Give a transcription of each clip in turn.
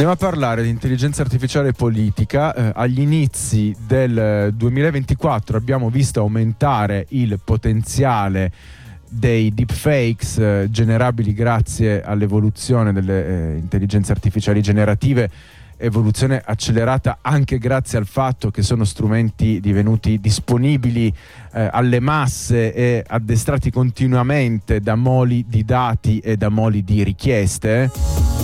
Andiamo a parlare di intelligenza artificiale politica. Agli inizi del 2024 abbiamo visto aumentare il potenziale dei deep fakes generabili grazie all'evoluzione delle intelligenze artificiali generative, evoluzione accelerata anche grazie al fatto che sono strumenti divenuti disponibili alle masse e addestrati continuamente da moli di dati e da moli di richieste.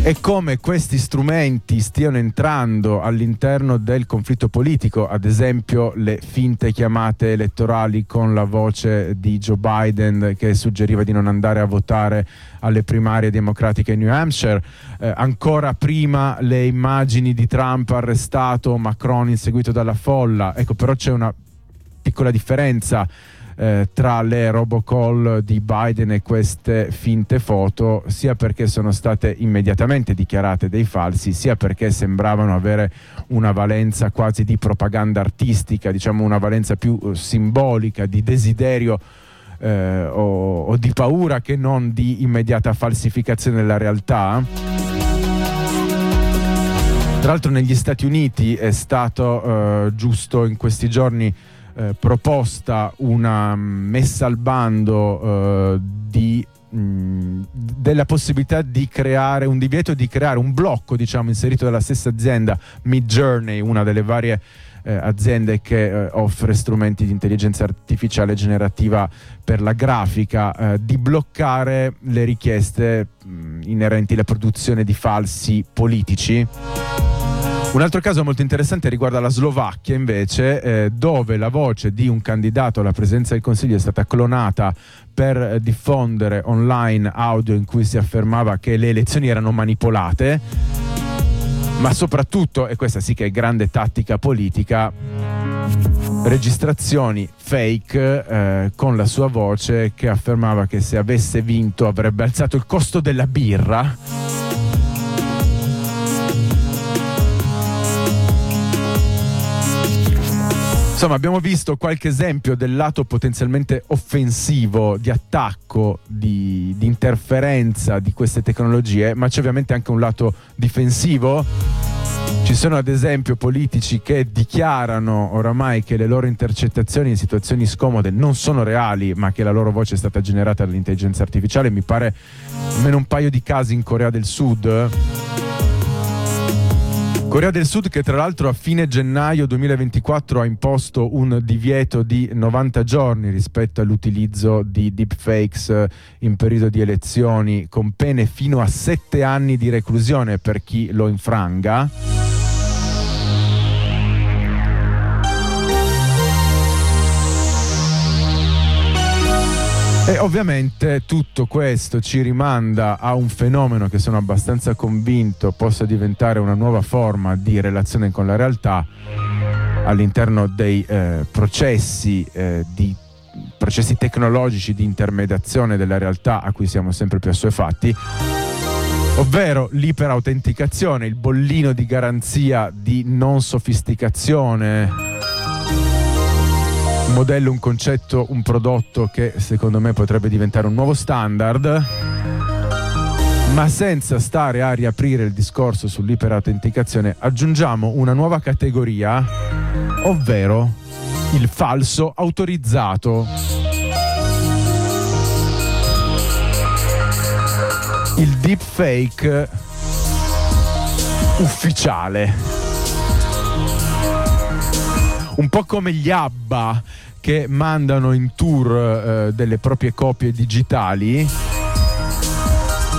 E come questi strumenti stiano entrando all'interno del conflitto politico, ad esempio le finte chiamate elettorali con la voce di Joe Biden che suggeriva di non andare a votare alle primarie democratiche in New Hampshire, ancora prima le immagini di Trump arrestato, Macron inseguito dalla folla. Ecco, però c'è una piccola differenza tra le robocall di Biden e queste finte foto, sia perché sono state immediatamente dichiarate dei falsi, sia perché sembravano avere una valenza quasi di propaganda artistica, diciamo una valenza più simbolica, di desiderio o di paura, che non di immediata falsificazione della realtà. Tra l'altro negli Stati Uniti è stato giusto in questi giorni proposta una messa al bando della possibilità di creare un divieto, di creare un blocco, diciamo, inserito dalla stessa azienda Midjourney, una delle varie aziende che offre strumenti di intelligenza artificiale generativa per la grafica, di bloccare le richieste inerenti alla produzione di falsi politici. Un altro caso molto interessante riguarda la Slovacchia invece, dove la voce di un candidato alla presidenza del Consiglio è stata clonata per diffondere online audio in cui si affermava che le elezioni erano manipolate, ma soprattutto, e questa sì che è grande tattica politica, registrazioni fake con la sua voce che affermava che se avesse vinto avrebbe alzato il costo della birra. Insomma, abbiamo visto qualche esempio del lato potenzialmente offensivo, di attacco, di interferenza di queste tecnologie, ma c'è ovviamente anche un lato difensivo. Ci sono ad esempio politici che dichiarano oramai che le loro intercettazioni in situazioni scomode non sono reali, ma che la loro voce è stata generata dall'intelligenza artificiale. Mi pare almeno un paio di casi in Corea del Sud. Corea del Sud che tra l'altro a fine gennaio 2024 ha imposto un divieto di 90 giorni rispetto all'utilizzo di deepfakes in periodo di elezioni, con pene fino a 7 anni di reclusione per chi lo infranga. E ovviamente tutto questo ci rimanda a un fenomeno che sono abbastanza convinto possa diventare una nuova forma di relazione con la realtà all'interno dei processi tecnologici di intermediazione della realtà a cui siamo sempre più assuefatti, ovvero l'iperautenticazione, il bollino di garanzia di non sofisticazione. Un modello, un concetto, un prodotto che secondo me potrebbe diventare un nuovo standard, ma senza stare a riaprire il discorso sull'iperautenticazione aggiungiamo una nuova categoria, ovvero il falso autorizzato. Il deepfake ufficiale. Un po' come gli ABBA che mandano in tour delle proprie copie digitali.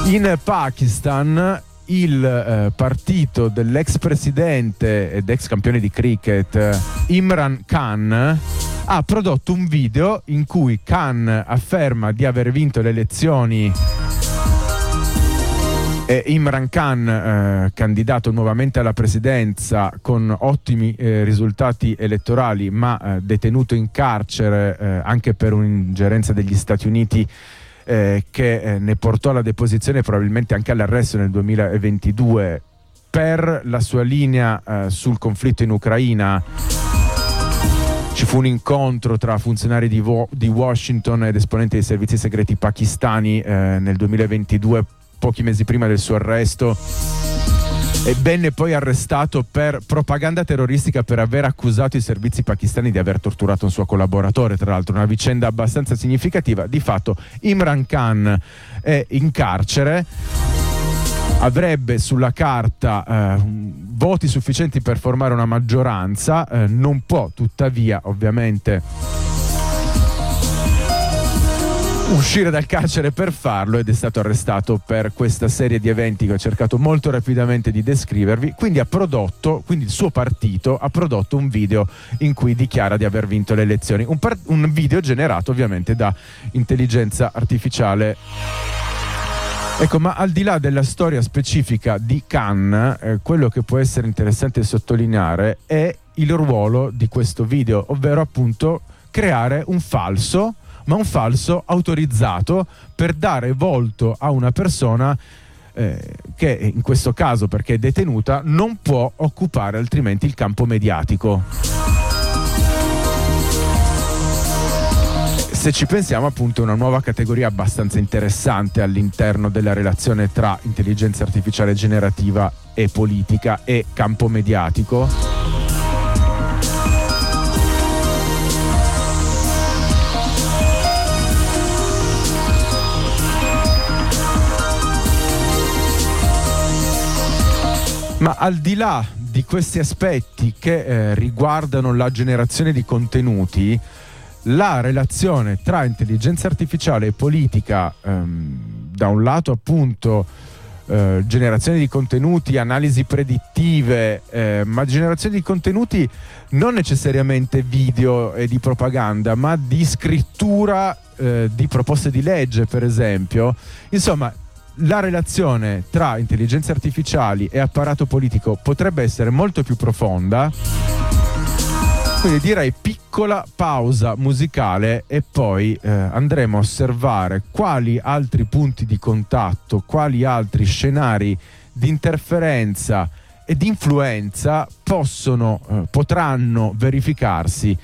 In Pakistan il partito dell'ex presidente ed ex campione di cricket Imran Khan ha prodotto un video in cui Khan afferma di aver vinto le elezioni e Imran Khan, candidato nuovamente alla presidenza con ottimi risultati elettorali, ma detenuto in carcere anche per un'ingerenza degli Stati Uniti che ne portò alla deposizione e probabilmente anche all'arresto nel 2022 per la sua linea sul conflitto in Ucraina. Ci fu un incontro tra funzionari di Washington ed esponenti dei servizi segreti pakistani nel 2022 pochi mesi prima del suo arresto, e venne poi arrestato per propaganda terroristica per aver accusato i servizi pakistani di aver torturato un suo collaboratore. Tra l'altro una vicenda abbastanza significativa. Di fatto Imran Khan è in carcere, avrebbe sulla carta voti sufficienti per formare una maggioranza, non può tuttavia ovviamente uscire dal carcere per farlo, ed è stato arrestato per questa serie di eventi che ho cercato molto rapidamente di descrivervi. Quindi ha prodotto, quindi il suo partito ha prodotto un video in cui dichiara di aver vinto le elezioni, un video generato ovviamente da intelligenza artificiale. Ecco, ma al di là della storia specifica di Khan, quello che può essere interessante sottolineare è il ruolo di questo video, ovvero appunto creare un falso, ma un falso autorizzato per dare volto a una persona che in questo caso, perché è detenuta, non può occupare altrimenti il campo mediatico. Se ci pensiamo, appunto, è una nuova categoria abbastanza interessante all'interno della relazione tra intelligenza artificiale generativa e politica e campo mediatico. Ma al di là di questi aspetti che riguardano la generazione di contenuti, la relazione tra intelligenza artificiale e politica, da un lato appunto generazione di contenuti, analisi predittive, ma generazione di contenuti non necessariamente video e di propaganda, ma di scrittura di proposte di legge, per esempio. Insomma, la relazione tra intelligenze artificiali e apparato politico potrebbe essere molto più profonda. Quindi direi piccola pausa musicale e poi andremo a osservare quali altri punti di contatto, quali altri scenari di interferenza e di influenza potranno verificarsi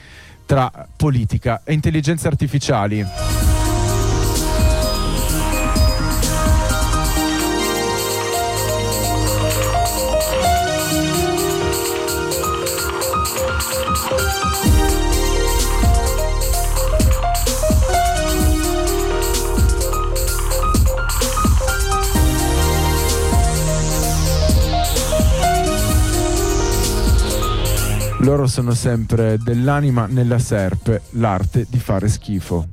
tra politica e intelligenze artificiali. Loro sono sempre dell'anima nella serpe, l'arte di fare schifo.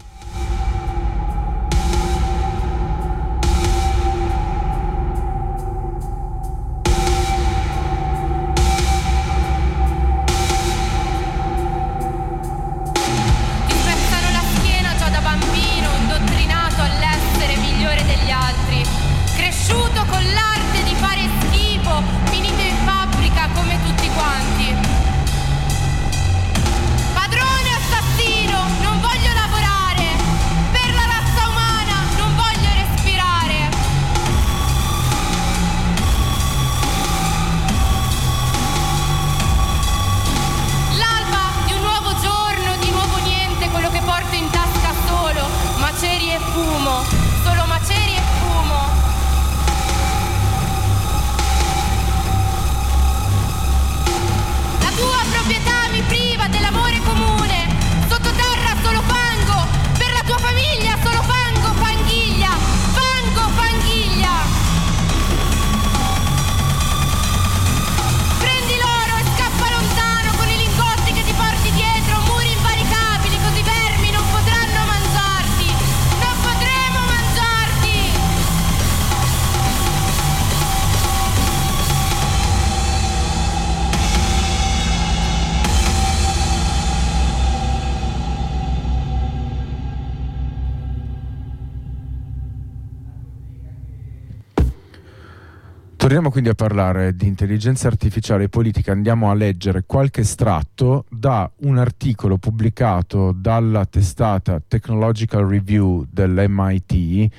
Torniamo quindi a parlare di intelligenza artificiale e politica. Andiamo a leggere qualche estratto da un articolo pubblicato dalla testata Technological Review dell'MIT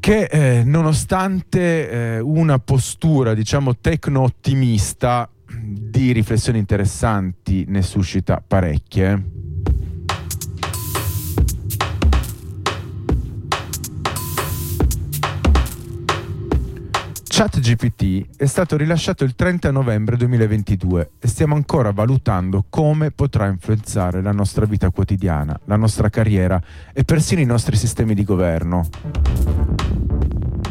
che nonostante una postura diciamo tecno-ottimista, di riflessioni interessanti ne suscita parecchie. ChatGPT è stato rilasciato il 30 novembre 2022 e stiamo ancora valutando come potrà influenzare la nostra vita quotidiana, la nostra carriera e persino i nostri sistemi di governo.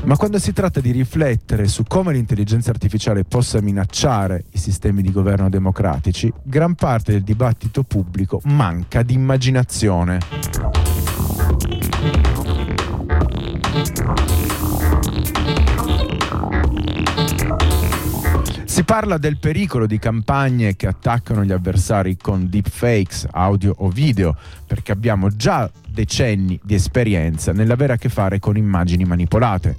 Ma quando si tratta di riflettere su come l'intelligenza artificiale possa minacciare i sistemi di governo democratici, gran parte del dibattito pubblico manca di immaginazione. Si parla del pericolo di campagne che attaccano gli avversari con deep fakes, audio o video, perché abbiamo già decenni di esperienza nell'avere a che fare con immagini manipolate.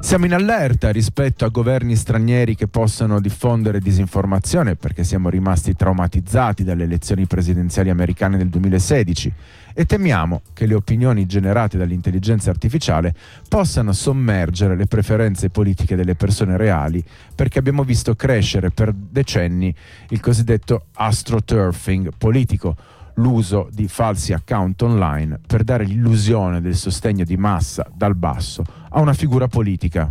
Siamo in allerta rispetto a governi stranieri che possono diffondere disinformazione, perché siamo rimasti traumatizzati dalle elezioni presidenziali americane del 2016 e temiamo che le opinioni generate dall'intelligenza artificiale possano sommergere le preferenze politiche delle persone reali, perché abbiamo visto crescere per decenni il cosiddetto astroturfing politico, l'uso di falsi account online per dare l'illusione del sostegno di massa dal basso a una figura politica.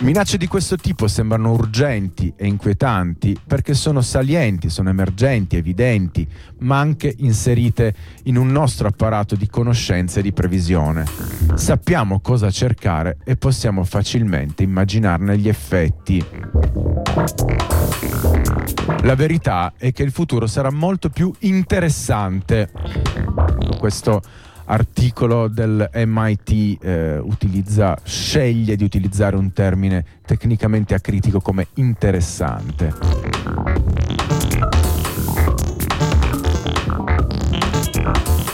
Minacce di questo tipo sembrano urgenti e inquietanti perché sono salienti, sono emergenti, evidenti, ma anche inserite in un nostro apparato di conoscenza e di previsione. Sappiamo cosa cercare e possiamo facilmente immaginarne gli effetti. La verità è che il futuro sarà molto più interessante. Questo articolo del MIT sceglie di utilizzare un termine tecnicamente acritico come interessante.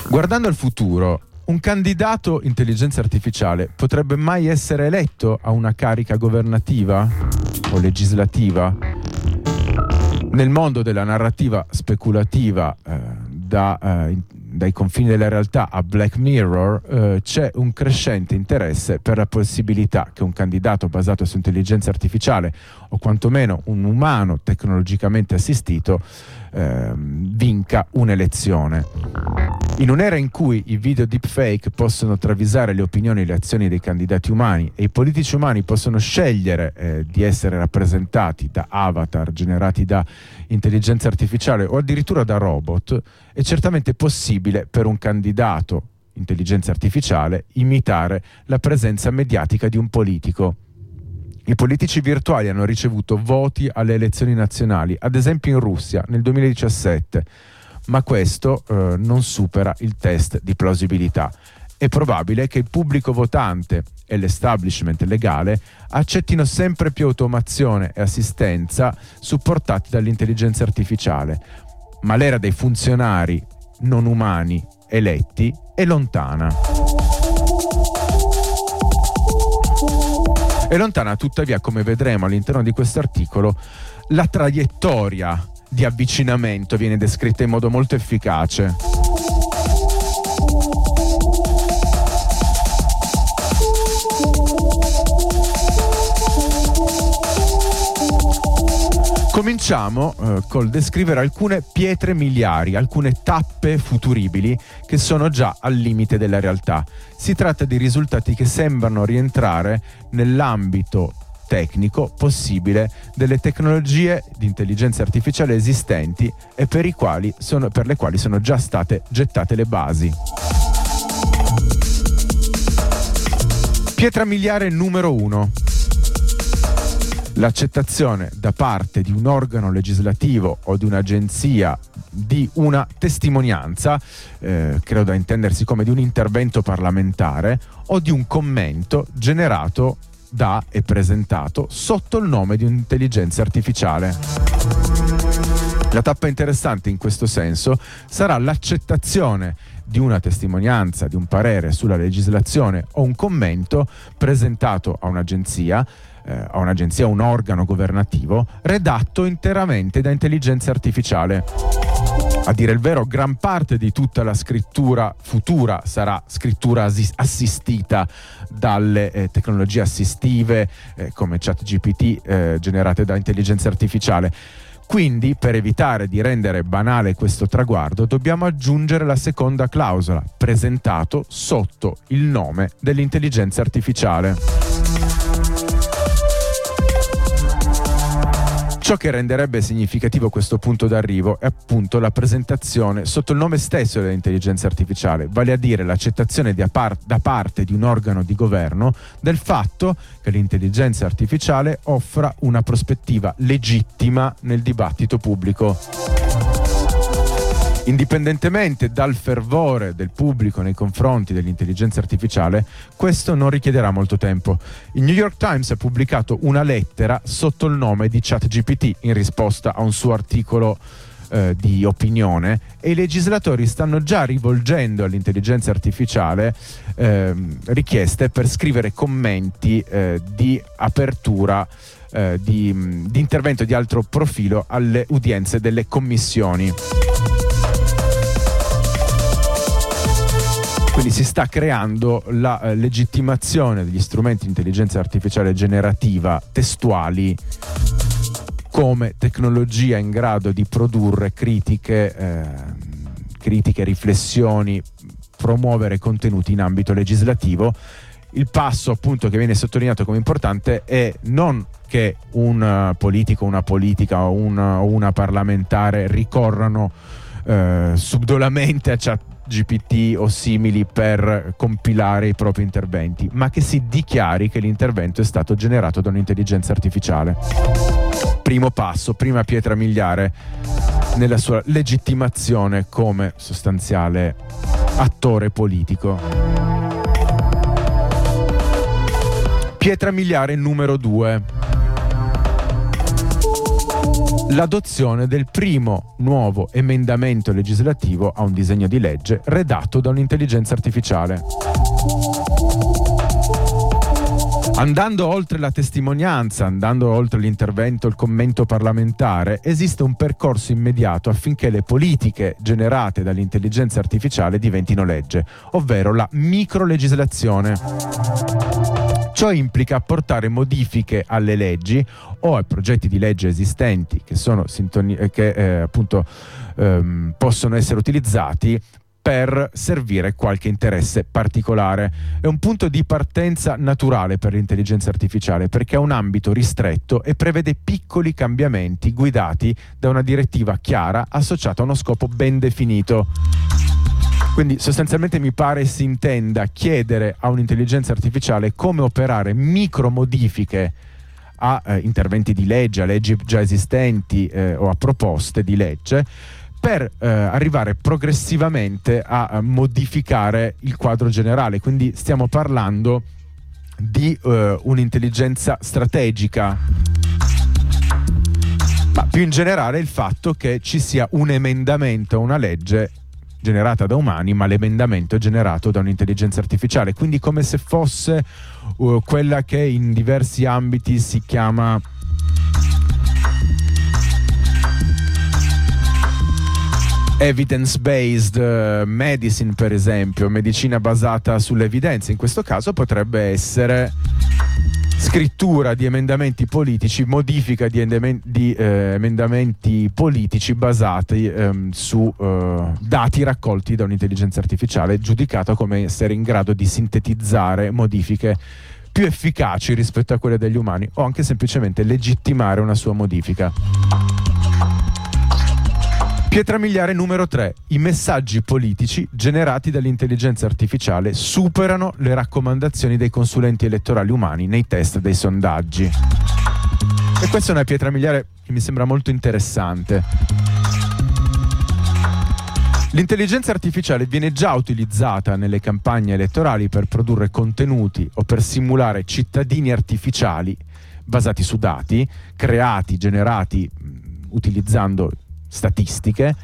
Guardando al futuro, un candidato intelligenza artificiale potrebbe mai essere eletto a una carica governativa o legislativa? Nel mondo della narrativa speculativa dai confini della realtà a Black Mirror c'è un crescente interesse per la possibilità che un candidato basato su intelligenza artificiale o quantomeno un umano tecnologicamente assistito vinca un'elezione. In un'era in cui i video deepfake possono travisare le opinioni e le azioni dei candidati umani e i politici umani possono scegliere di essere rappresentati da avatar generati da intelligenza artificiale o addirittura da robot, è certamente possibile per un candidato intelligenza artificiale imitare la presenza mediatica di un politico. I politici virtuali hanno ricevuto voti alle elezioni nazionali, ad esempio in Russia nel 2017, ma questo non supera il test di plausibilità. È probabile che il pubblico votante e l'establishment legale accettino sempre più automazione e assistenza supportati dall'intelligenza artificiale, ma l'era dei funzionari non umani eletti è lontana. È lontana, tuttavia, come vedremo all'interno di quest'articolo, la traiettoria di avvicinamento viene descritta in modo molto efficace. Cominciamo col descrivere alcune pietre miliari, alcune tappe futuribili che sono già al limite della realtà. Si tratta di risultati che sembrano rientrare nell'ambito tecnico possibile delle tecnologie di intelligenza artificiale esistenti e per le quali sono già state gettate le basi. Pietra miliare numero 1. L'accettazione da parte di un organo legislativo o di un'agenzia di una testimonianza, credo da intendersi come di un intervento parlamentare, o di un commento generato da e presentato sotto il nome di un'intelligenza artificiale. La tappa interessante in questo senso sarà l'accettazione di una testimonianza, di un parere sulla legislazione o un commento presentato a un'agenzia, un organo governativo, redatto interamente da intelligenza artificiale. A dire il vero, gran parte di tutta la scrittura futura sarà scrittura assistita dalle tecnologie assistive come ChatGPT generate da intelligenza artificiale. Quindi, per evitare di rendere banale questo traguardo, dobbiamo aggiungere la seconda clausola, presentato sotto il nome dell'intelligenza artificiale. Ciò che renderebbe significativo questo punto d'arrivo è appunto la presentazione sotto il nome stesso dell'intelligenza artificiale, vale a dire l'accettazione da parte di un organo di governo del fatto che l'intelligenza artificiale offra una prospettiva legittima nel dibattito pubblico. Indipendentemente dal fervore del pubblico nei confronti dell'intelligenza artificiale, questo non richiederà molto tempo. Il New York Times ha pubblicato una lettera sotto il nome di ChatGPT in risposta a un suo articolo di opinione, e i legislatori stanno già rivolgendo all'intelligenza artificiale richieste per scrivere commenti di apertura di intervento di altro profilo alle udienze delle commissioni. Quindi si sta creando la legittimazione degli strumenti di intelligenza artificiale generativa testuali come tecnologia in grado di produrre critiche, riflessioni, promuovere contenuti in ambito legislativo. Il passo appunto che viene sottolineato come importante è non che un politico, una politica o una parlamentare ricorrano subdolamente a ChatGPT o simili per compilare i propri interventi, ma che si dichiari che l'intervento è stato generato da un'intelligenza artificiale. Primo passo, prima pietra miliare nella sua legittimazione come sostanziale attore politico. Pietra miliare numero 2. L'adozione del primo nuovo emendamento legislativo a un disegno di legge redatto da un'intelligenza artificiale. Andando oltre la testimonianza, andando oltre l'intervento, il commento parlamentare, esiste un percorso immediato affinché le politiche generate dall'intelligenza artificiale diventino legge, ovvero la microlegislazione. Ciò implica apportare modifiche alle leggi o a progetti di legge esistenti che sono possono essere utilizzati per servire qualche interesse particolare. È un punto di partenza naturale per l'intelligenza artificiale perché ha un ambito ristretto e prevede piccoli cambiamenti guidati da una direttiva chiara associata a uno scopo ben definito. Quindi sostanzialmente mi pare si intenda chiedere a un'intelligenza artificiale come operare micro modifiche a interventi di legge, a leggi già esistenti o a proposte di legge per arrivare progressivamente a modificare il quadro generale. Quindi stiamo parlando di un'intelligenza strategica. Ma più in generale il fatto che ci sia un emendamento a una legge generata da umani, ma l'emendamento è generato da un'intelligenza artificiale, quindi come se fosse quella che in diversi ambiti si chiama evidence-based medicine, per esempio, medicina basata sull'evidenza. In questo caso potrebbe essere scrittura di emendamenti politici, modifica di emendamenti politici basati su dati raccolti da un'intelligenza artificiale, giudicata come essere in grado di sintetizzare modifiche più efficaci rispetto a quelle degli umani, o anche semplicemente legittimare una sua modifica. Pietra miliare numero 3. I messaggi politici generati dall'intelligenza artificiale superano le raccomandazioni dei consulenti elettorali umani nei test dei sondaggi. E questa è una pietra miliare che mi sembra molto interessante. L'intelligenza artificiale viene già utilizzata nelle campagne elettorali per produrre contenuti o per simulare cittadini artificiali basati su dati creati, generati utilizzando statistiche,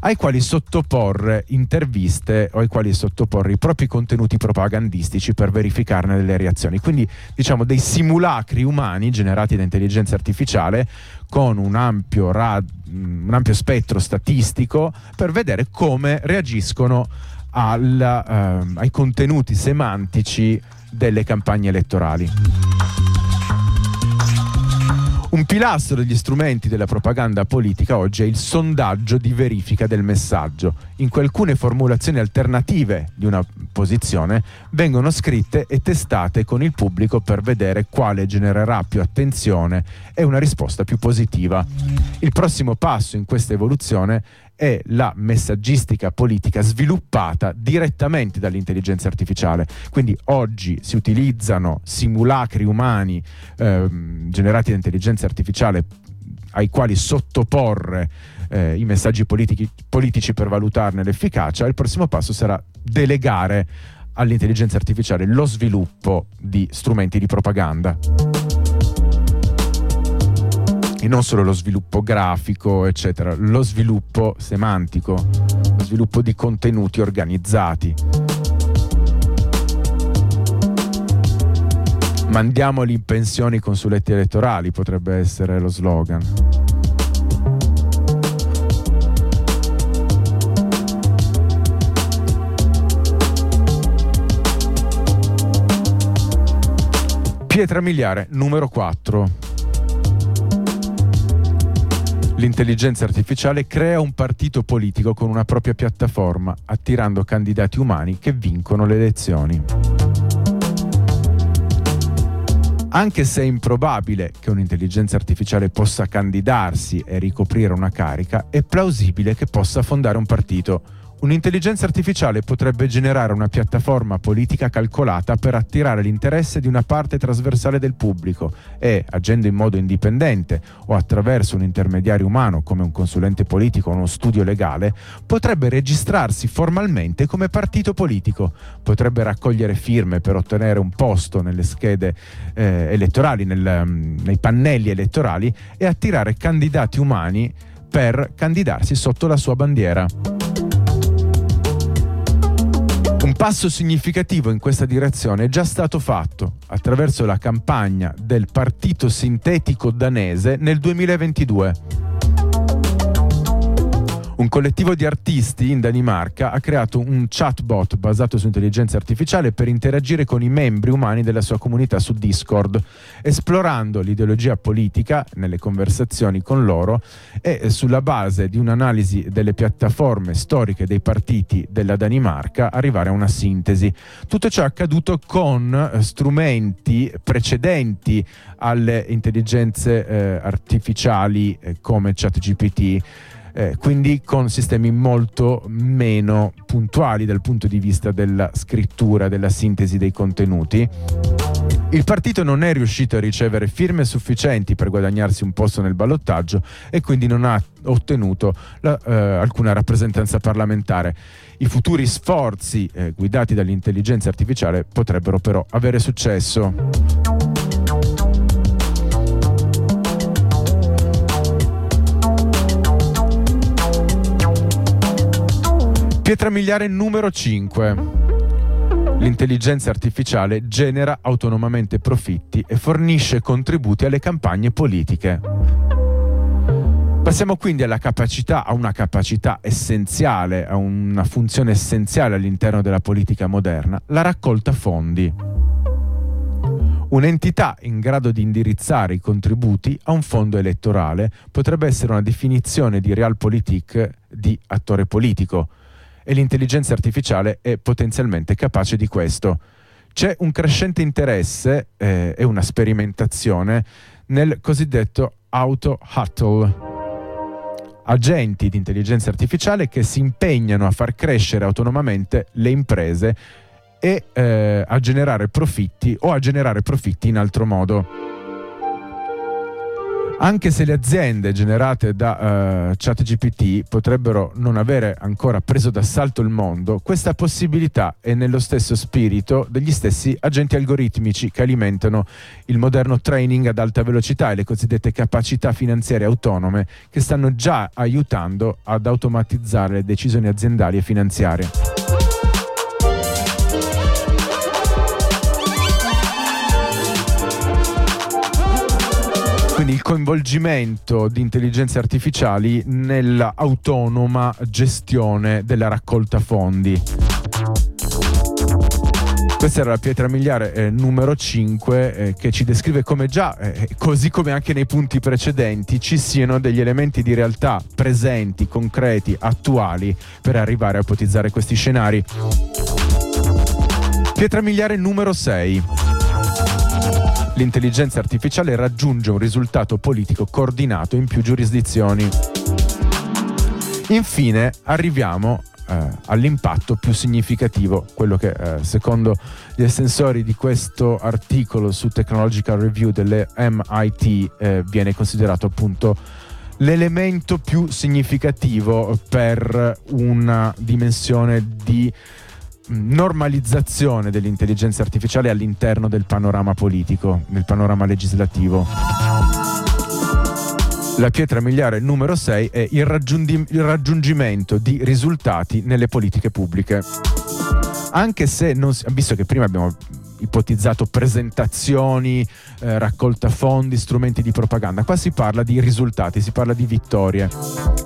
ai quali sottoporre interviste o ai quali sottoporre i propri contenuti propagandistici per verificarne delle reazioni. Quindi diciamo dei simulacri umani generati da intelligenza artificiale con un ampio spettro statistico per vedere come reagiscono ai contenuti semantici delle campagne elettorali. Un pilastro degli strumenti della propaganda politica oggi è il sondaggio di verifica del messaggio, in cui alcune formulazioni alternative di una posizione vengono scritte e testate con il pubblico per vedere quale genererà più attenzione e una risposta più positiva. Il prossimo passo in questa evoluzione è la messaggistica politica sviluppata direttamente dall'intelligenza artificiale. Quindi oggi si utilizzano simulacri umani generati da intelligenza artificiale ai quali sottoporre i messaggi politici per valutarne l'efficacia. Il prossimo passo sarà delegare all'intelligenza artificiale lo sviluppo di strumenti di propaganda. E non solo lo sviluppo grafico, eccetera, lo sviluppo semantico, lo sviluppo di contenuti organizzati. Mandiamoli in pensione i consulenti elettorali, potrebbe essere lo slogan. Pietra miliare numero 4. L'intelligenza artificiale crea un partito politico con una propria piattaforma, attirando candidati umani che vincono le elezioni. Anche se è improbabile che un'intelligenza artificiale possa candidarsi e ricoprire una carica, è plausibile che possa fondare un partito. Un'intelligenza artificiale potrebbe generare una piattaforma politica calcolata per attirare l'interesse di una parte trasversale del pubblico e, agendo in modo indipendente o attraverso un intermediario umano come un consulente politico o uno studio legale, potrebbe registrarsi formalmente come partito politico, potrebbe raccogliere firme per ottenere un posto nelle schede elettorali, nei pannelli elettorali e attirare candidati umani per candidarsi sotto la sua bandiera. Un passo significativo in questa direzione è già stato fatto attraverso la campagna del Partito Sintetico Danese nel 2022. Un collettivo di artisti in Danimarca ha creato un chatbot basato su intelligenza artificiale per interagire con i membri umani della sua comunità su Discord, esplorando l'ideologia politica nelle conversazioni con loro e sulla base di un'analisi delle piattaforme storiche dei partiti della Danimarca arrivare a una sintesi. Tutto ciò è accaduto con strumenti precedenti alle intelligenze artificiali come ChatGPT, quindi con sistemi molto meno puntuali dal punto di vista della scrittura, della sintesi dei contenuti. Il partito non è riuscito a ricevere firme sufficienti per guadagnarsi un posto nel ballottaggio e quindi non ha ottenuto alcuna rappresentanza parlamentare. I futuri sforzi guidati dall'intelligenza artificiale potrebbero però avere successo. Pietra miliare numero 5. L'intelligenza artificiale genera autonomamente profitti e fornisce contributi alle campagne politiche. Passiamo quindi a una capacità essenziale, a una funzione essenziale all'interno della politica moderna, la raccolta fondi. Un'entità in grado di indirizzare i contributi a un fondo elettorale potrebbe essere una definizione di realpolitik di attore politico. E l'intelligenza artificiale è potenzialmente capace di questo. C'è un crescente interesse e una sperimentazione nel cosiddetto auto-hustle. Agenti di intelligenza artificiale che si impegnano a far crescere autonomamente le imprese e a generare profitti o a generare profitti in altro modo. Anche se le aziende generate da ChatGPT potrebbero non avere ancora preso d'assalto il mondo, questa possibilità è nello stesso spirito degli stessi agenti algoritmici che alimentano il moderno training ad alta velocità e le cosiddette capacità finanziarie autonome che stanno già aiutando ad automatizzare le decisioni aziendali e finanziarie. Quindi il coinvolgimento di intelligenze artificiali nella autonoma gestione della raccolta fondi. Questa era la pietra miliare numero 5 che ci descrive come già, così come anche nei punti precedenti, ci siano degli elementi di realtà presenti, concreti, attuali per arrivare a ipotizzare questi scenari. Pietra miliare numero 6. L'intelligenza artificiale raggiunge un risultato politico coordinato in più giurisdizioni. Infine arriviamo all'impatto più significativo, quello che secondo gli estensori di questo articolo su Technological Review delle MIT viene considerato appunto l'elemento più significativo per una dimensione di normalizzazione dell'intelligenza artificiale all'interno del panorama politico, nel panorama legislativo. La pietra miliare numero 6 è il raggiungimento di risultati nelle politiche pubbliche. Anche se non si, visto che prima abbiamo ipotizzato presentazioni, raccolta fondi, strumenti di propaganda, qua si parla di risultati, si parla di vittorie.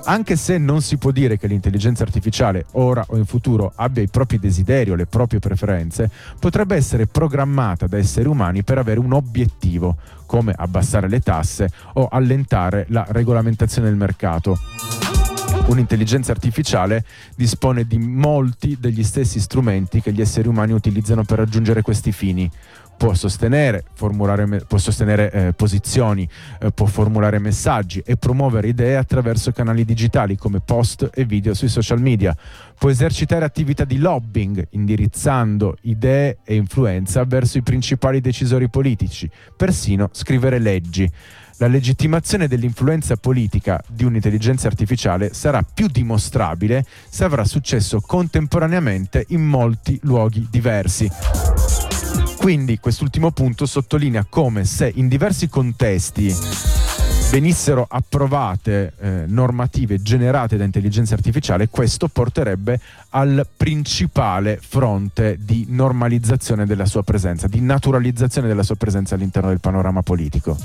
Anche se non si può dire che l'intelligenza artificiale ora o in futuro abbia i propri desideri o le proprie preferenze, potrebbe essere programmata da esseri umani per avere un obiettivo, come abbassare le tasse o allentare la regolamentazione del mercato. Un'intelligenza artificiale dispone di molti degli stessi strumenti che gli esseri umani utilizzano per raggiungere questi fini. Può sostenere, posizioni, può formulare messaggi e promuovere idee attraverso canali digitali come post e video sui social media. Può esercitare attività di lobbying, indirizzando idee e influenza verso i principali decisori politici, persino scrivere leggi. La legittimazione dell'influenza politica di un'intelligenza artificiale sarà più dimostrabile se avrà successo contemporaneamente in molti luoghi diversi. Quindi quest'ultimo punto sottolinea come se in diversi contesti venissero approvate normative generate da intelligenza artificiale, questo porterebbe al principale fronte di normalizzazione della sua presenza, di naturalizzazione della sua presenza all'interno del panorama politico.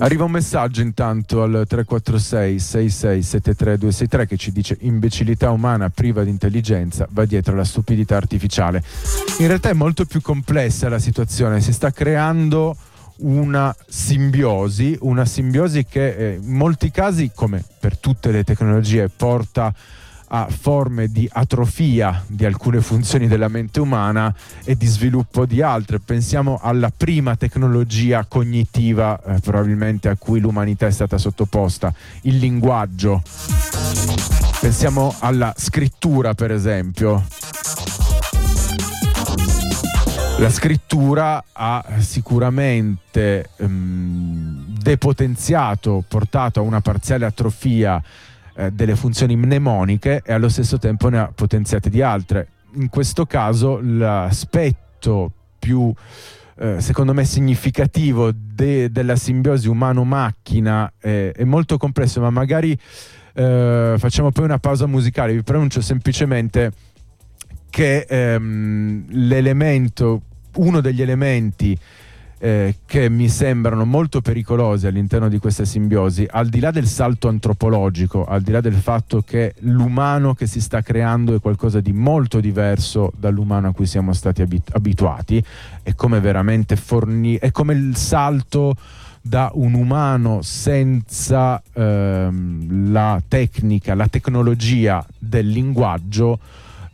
Arriva un messaggio intanto al 346-6673-263 che ci dice: imbecillità umana priva di intelligenza, va dietro la stupidità artificiale. In realtà è molto più complessa la situazione, si sta creando una simbiosi che in molti casi, come per tutte le tecnologie, porta a forme di atrofia di alcune funzioni della mente umana e di sviluppo di altre. Pensiamo alla prima tecnologia cognitiva probabilmente a cui l'umanità è stata sottoposta, il linguaggio. Pensiamo alla scrittura, per esempio. La scrittura ha sicuramente depotenziato, portato a una parziale atrofia delle funzioni mnemoniche e allo stesso tempo ne ha potenziate di altre. In questo caso l'aspetto più secondo me significativo della simbiosi umano-macchina è molto complesso, ma magari facciamo poi una pausa musicale. Vi pronuncio semplicemente che uno degli elementi che mi sembrano molto pericolosi all'interno di questa simbiosi, al di là del salto antropologico, al di là del fatto che l'umano che si sta creando è qualcosa di molto diverso dall'umano a cui siamo stati abituati, è come il salto da un umano senza la tecnica, la tecnologia del linguaggio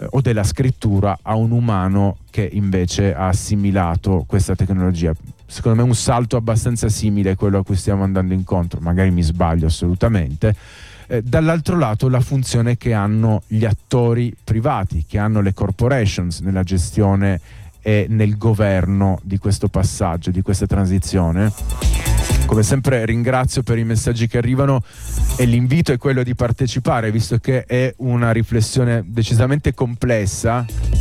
o della scrittura a un umano che invece ha assimilato questa tecnologia. Secondo me un salto abbastanza simile a quello a cui stiamo andando incontro, magari mi sbaglio assolutamente. Dall'altro lato la funzione che hanno gli attori privati, che hanno le corporations nella gestione e nel governo di questo passaggio, di questa transizione. Come sempre ringrazio per i messaggi che arrivano e l'invito è quello di partecipare, visto che è una riflessione decisamente complessa.